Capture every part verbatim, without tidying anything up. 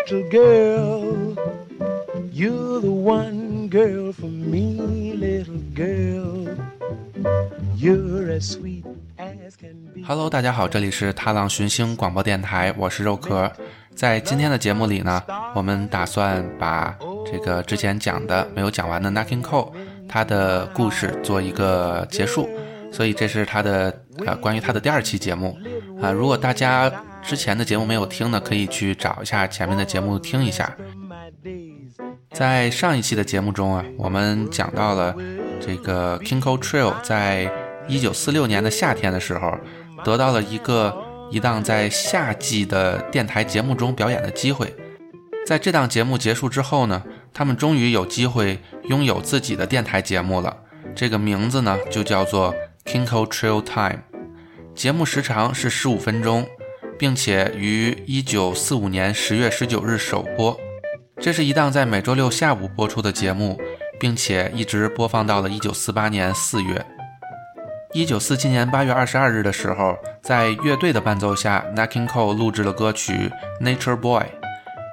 little girl, you're the one girl for me, little girl, you're as sweet as can be. Hello， 大家好，这里是踏浪寻星广播电台，我是肉壳。在今天的节目里呢，我们打算把这个之前讲的没有讲完的 Nat King Cole 他的故事做一个结束，所以这是他的呃关于他的第二期节目啊、呃。如果大家之前的节目没有听呢，可以去找一下前面的节目听一下。在上一期的节目中啊，我们讲到了这个 King Cole Trio 在一九四六年的夏天的时候，得到了一个一档在夏季的电台节目中表演的机会。在这档节目结束之后呢，他们终于有机会拥有自己的电台节目了，这个名字呢就叫做 King Cole Trio Time。 节目时长是十五分钟，并且于一九四五年十月十九日首播。这是一档在每周六下午播出的节目，并且一直播放到了一九四八年四月。一九四七年八月二十二日的时候，在乐队的伴奏下， Nat King Cole 录制了歌曲 Nature Boy。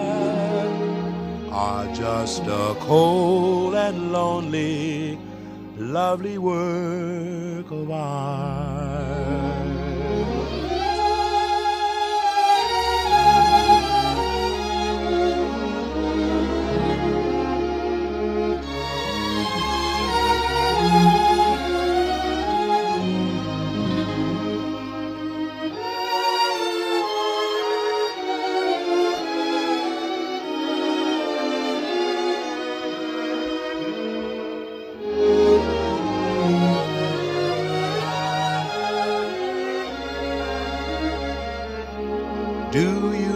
Or just a cold and lonely, lovely work of art? Do you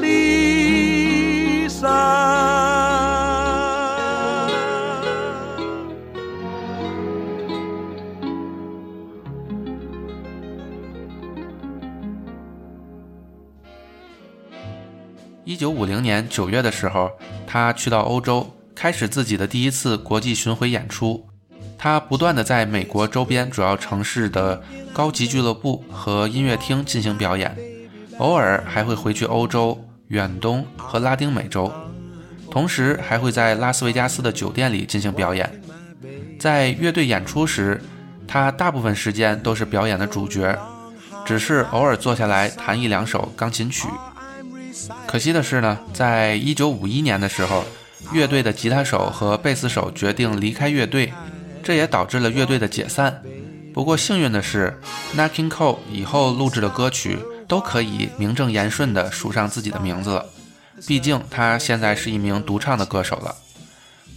Lisa.一九五零年九月的时候，他去到欧洲，开始自己的第一次国际巡回演出。他不断地在美国周边主要城市的高级俱乐部和音乐厅进行表演，偶尔还会回去欧洲、远东和拉丁美洲，同时还会在拉斯维加斯的酒店里进行表演。在乐队演出时，他大部分时间都是表演的主角，只是偶尔坐下来弹一两首钢琴曲。可惜的是呢，在一九五一年的时候，乐队的吉他手和贝斯手决定离开乐队，这也导致了乐队的解散。不过幸运的是， Nat King Cole 以后录制的歌曲都可以名正言顺地署上自己的名字了，毕竟他现在是一名独唱的歌手了。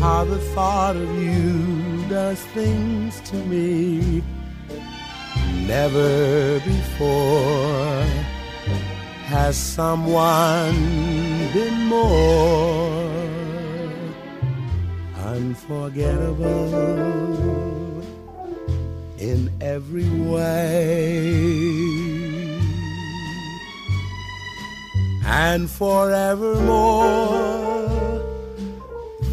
How the thought of you does things to me never before has someone been more unforgettable in every way and forevermore.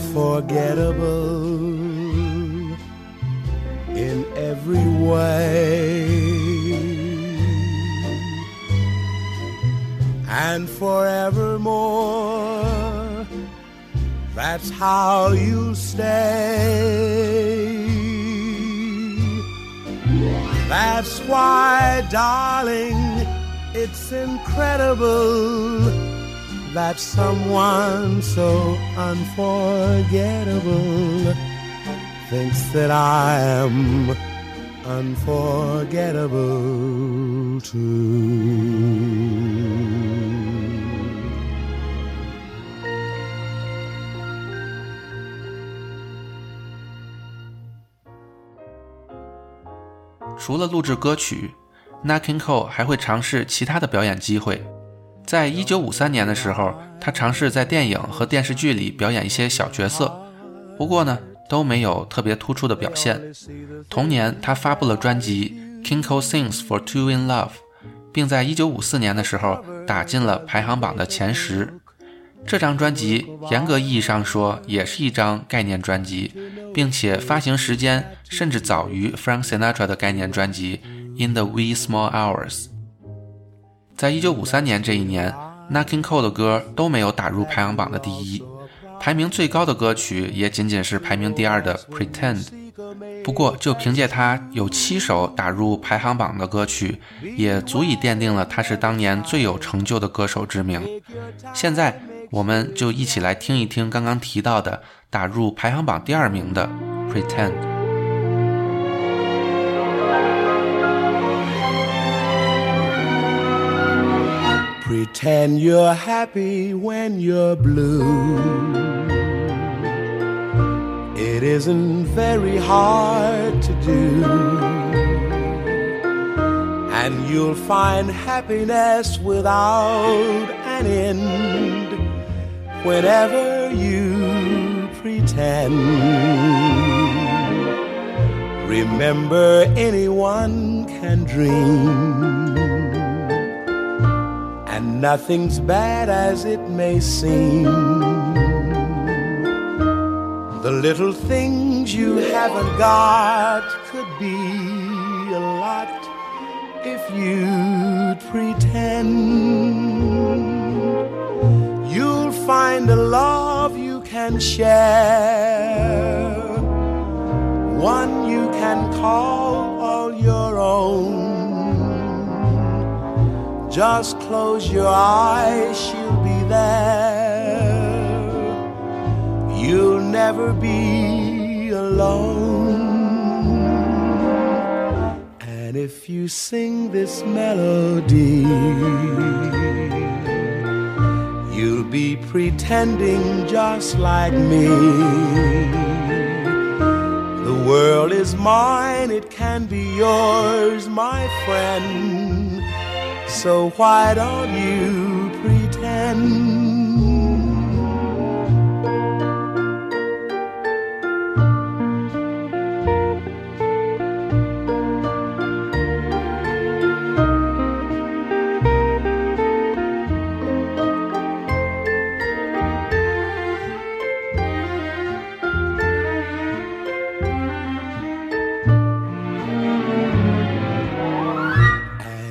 Unforgettable in every way and forevermore. That's how you stay. That's why, darling, it's incredible that someone so unforgettable thinks that I am unforgettable too。 除了录制歌曲， Nat King Cole 还会尝试其他的表演机会。在一九五三年的时候，他尝试在电影和电视剧里表演一些小角色，不过呢，都没有特别突出的表现。同年，他发布了专辑 King Cole Sings for Two In Love， 并在一九五四年的时候打进了排行榜的前十。这张专辑严格意义上说也是一张概念专辑，并且发行时间甚至早于 Frank Sinatra 的概念专辑 In the Wee Small Hours。在一九五三年这一年， Nat King Cole 的歌都没有打入排行榜的第一，排名最高的歌曲也仅仅是排名第二的 Pretend。 不过就凭借他有七首打入排行榜的歌曲，也足以奠定了他是当年最有成就的歌手之名。现在我们就一起来听一听刚刚提到的打入排行榜第二名的 Pretend。Pretend you're happy when you're blue. It isn't very hard to do. And you'll find happiness without an end whenever you pretend. Remember, anyone can dream.And nothing's bad as it may seem. little things you haven't got could be a lot if you'd pretend. You'll find a love you can share, one you can call all your own. Just close your eyes, she'll be there. You'll never be alone. And if you sing this melody, you'll be pretending just like me. The world is mine, it can be yours, my friend. So why don't you pretend?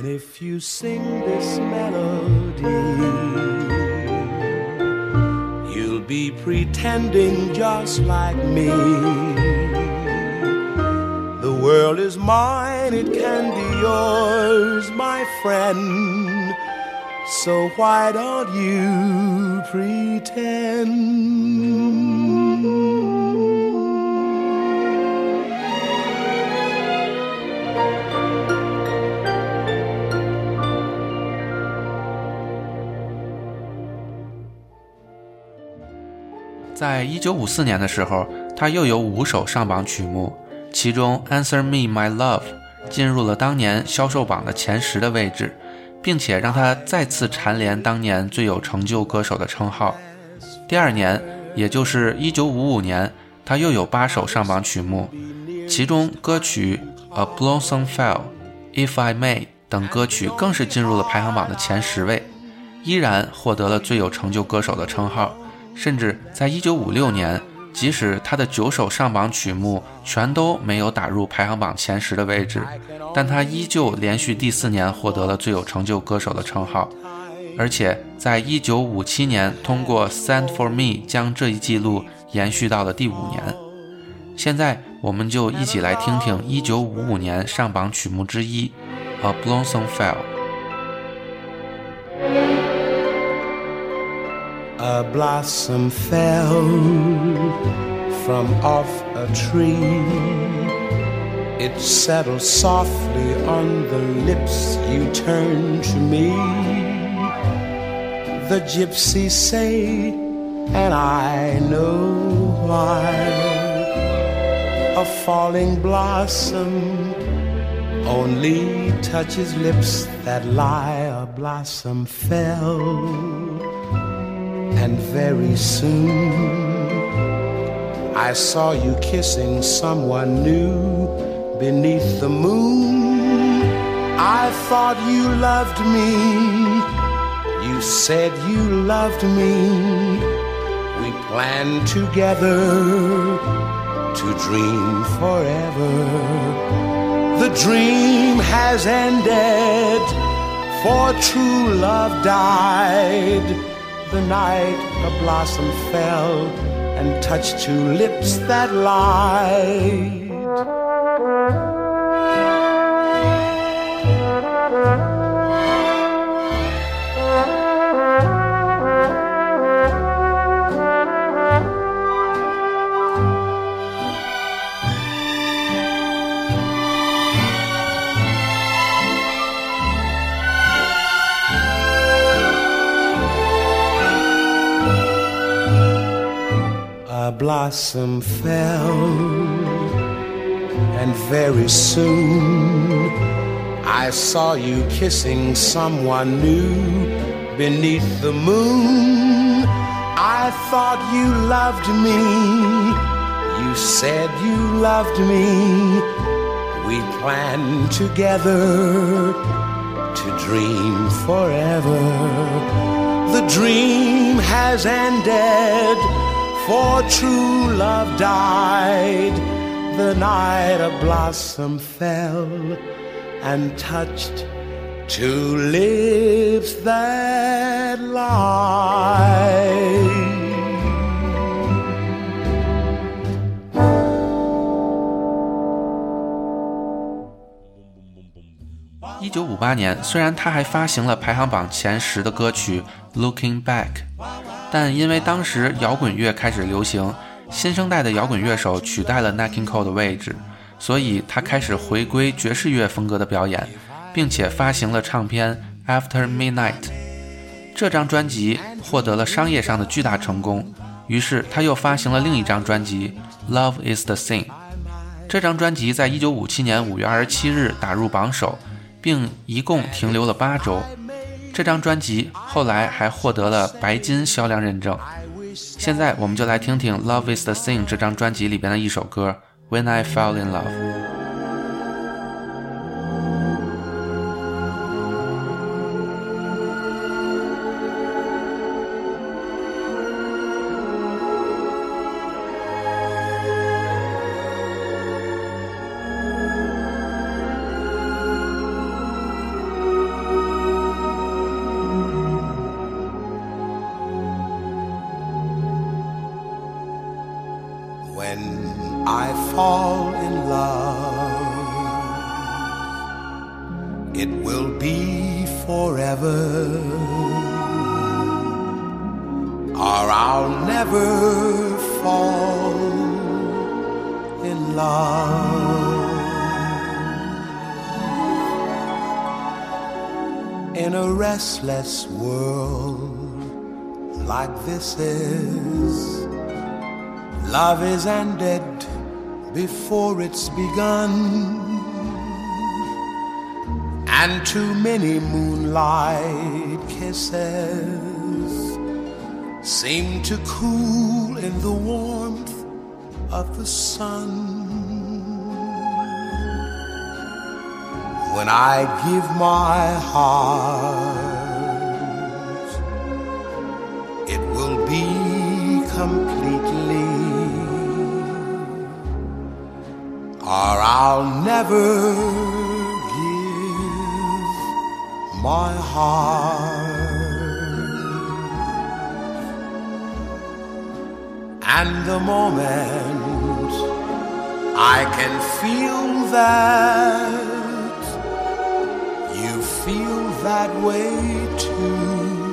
If you sing this melody, you'll be pretending just like me. The world is mine, it can be yours, my friend. So why don't you pretend?在一九五四年的时候，他又有五首上榜曲目，其中 Answer Me My Love 进入了当年销售榜的前十的位置，并且让他再次蝉联当年最有成就歌手的称号。第二年，也就是一九五五年，他又有八首上榜曲目，其中歌曲 A Blossom Fell、 If I May 等歌曲更是进入了排行榜的前十位，依然获得了最有成就歌手的称号。甚至在一九五六年，即使他的九首上榜曲目全都没有打入排行榜前十的位置，但他依旧连续第四年获得了最有成就歌手的称号。而且在一九五七年通过 Send for Me 将这一记录延续到了第五年。现在我们就一起来听听一九五五年上榜曲目之一 A Blossom Fell。A blossom fell from off a tree. It settled softly on the lips you turned to me. The gypsies say, and I know why, a falling blossom only touches lips that lie. A blossom fell.And very soon I saw you kissing someone new beneath the moon. I thought you loved me. You said you loved me. We planned together to dream forever. The dream has ended, for true love died.The night a blossom fell and touched two lips that lied. A blossom fell, and very soon I saw you kissing someone new beneath the moon. I thought you loved me. You said you loved me. We planned together to dream forever. The dream has ended. for true love died the night a blossom fell and touched two lips that lie.一九五八年，虽然他还发行了排行榜前十的歌曲《Looking Back》，但因为当时摇滚乐开始流行，新生代的摇滚乐手取代了 Nat King Cole 的位置，所以他开始回归爵士乐风格的表演，并且发行了唱片《After Midnight》。这张专辑获得了商业上的巨大成功，于是他又发行了另一张专辑《Love is the Thing》。这张专辑在一九五七年五月二十七日打入榜首，并一共停留了八周。这张专辑后来还获得了白金销量认证。现在我们就来听听《Love is the Thing》这张专辑里边的一首歌《When I Fall in Love》。In a restless world like this is, love is ended before it's begun, and too many moonlight kisses seem to cool in the warmth of the sun. When I give my heart, it will be completely, or I'll never give my heart. And the moment I can feel that you feel that way too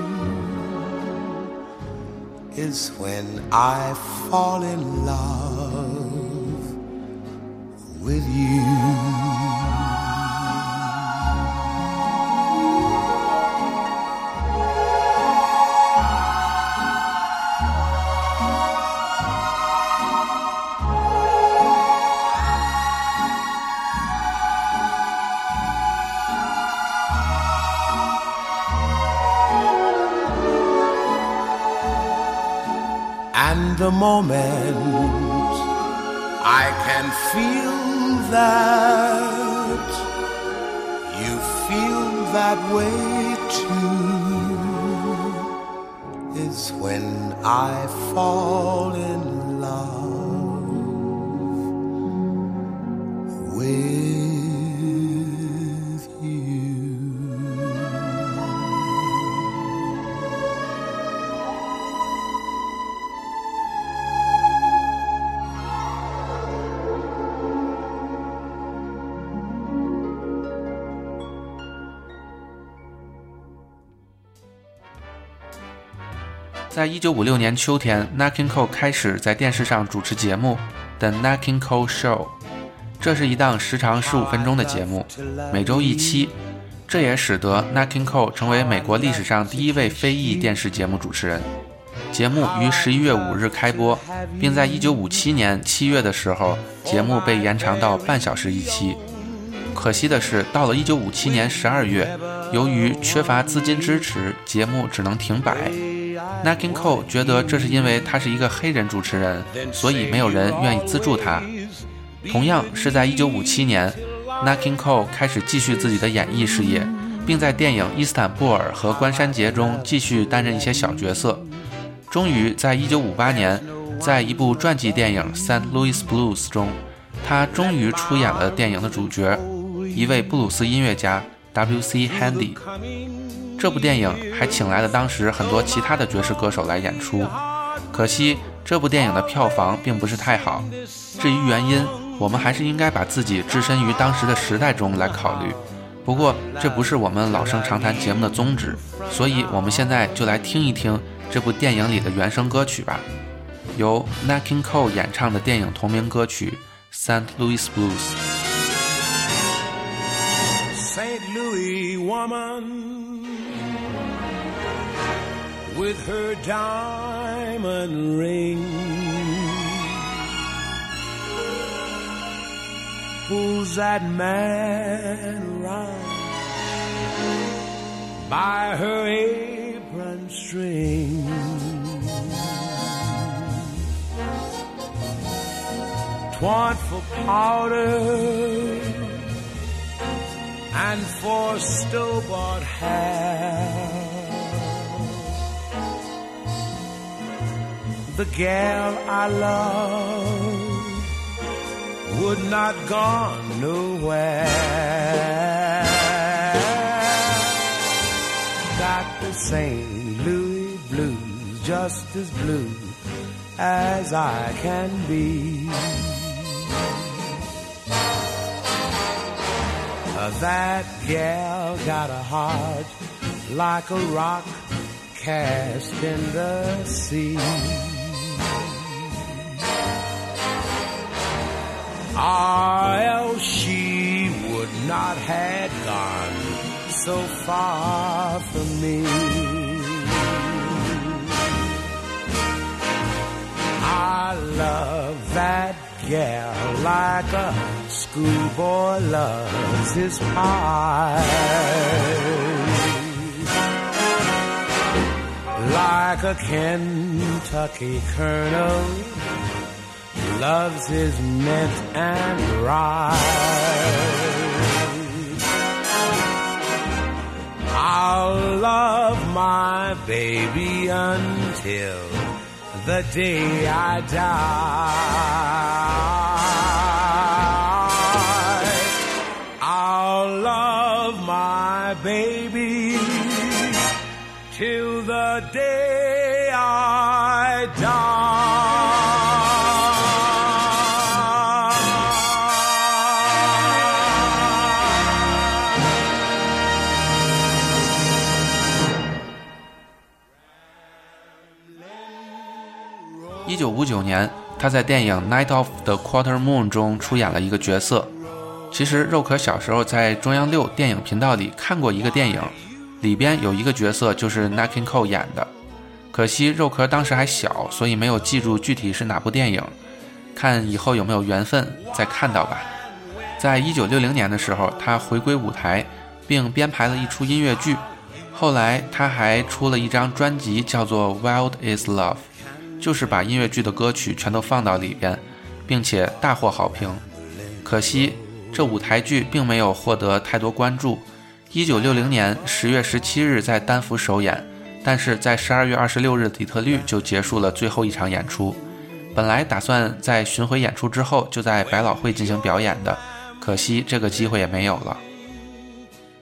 is when I fall in love with you. The moment I can feel that you feel that way too is when I fall in love with you.一九五六年秋天 Nat King Cole 开始在电视上主持节目 The Nat King Cole Show， 这是一档时长十五分钟的节目，每周一期，这也使得 Nat King Cole 成为美国历史上第一位非裔电视节目主持人。节目于十一月五日开播，并在一九五七年七月的时候，节目被延长到半小时一期。可惜的是，到了一九五七年十二月，由于缺乏资金支持，节目只能停摆。Nat King Cole 觉得这是因为他是一个黑人主持人，所以没有人愿意资助他。同样是在一九五七年 Nat King Cole 开始继续自己的演艺事业，并在电影《伊斯坦布尔》和《关山节》中继续担任一些小角色。终于在一九五八年，在一部传记电影《Saint Louis Blues》中，他终于出演了电影的主角，一位布鲁斯音乐家 W C. Handy。这部电影还请来了当时很多其他的爵士歌手来演出，可惜这部电影的票房并不是太好。至于原因，我们还是应该把自己置身于当时的时代中来考虑。不过这不是我们老生常谈节目的宗旨，所以我们现在就来听一听这部电影里的原声歌曲吧。由 Nat King Cole 演唱的电影同名歌曲 Saint Louis Blues。 Saint Louis woman with her diamond ring pulls that man around by her apron string. Twant for powder and for store-bought hair. The gal I love would not gone nowhere. Got the Saint Louis blues, just as blue as I can be. That gal got a heart like a rock cast in the sea. Or else she would not have gone so far from me. I love that gal like a schoolboy loves his pie. Like a Kentucky colonel loves his mint and rye. I'll love my baby until the day I die. I'll love my baby till the day I die.一九五九年，他在电影《Night of the Quarter Moon》中出演了一个角色。其实肉壳小时候在中央六电影频道里看过一个电影，里边有一个角色就是 Nat King Cole 演的，可惜肉壳当时还小，所以没有记住具体是哪部电影，看以后有没有缘分再看到吧。在一九六零年的时候，他回归舞台并编排了一出音乐剧，后来他还出了一张专辑叫做《Wild is Love》，就是把音乐剧的歌曲全都放到里边，并且大获好评。可惜这舞台剧并没有获得太多关注。一九六零年十月十七日在丹佛首演，但是在十二月二十六日底特律就结束了最后一场演出。本来打算在巡回演出之后就在百老汇进行表演的，可惜这个机会也没有了。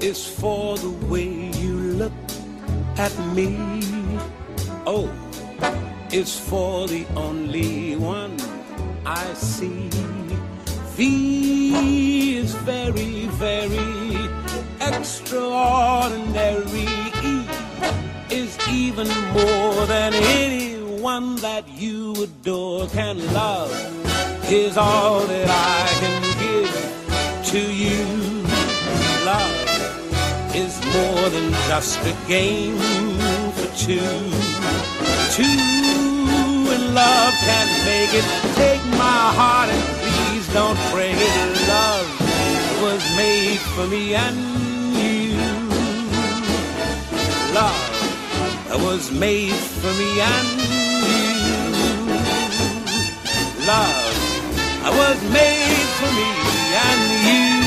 Is for the only one I see. V is very, very extraordinary. E is even more than anyone that you adore can love. Is all that I can give to you. Love is more than just a game for two. Two in love can't make it. Take my heart and please don't break it. Love was made for me and you. Love, I was made for me and you.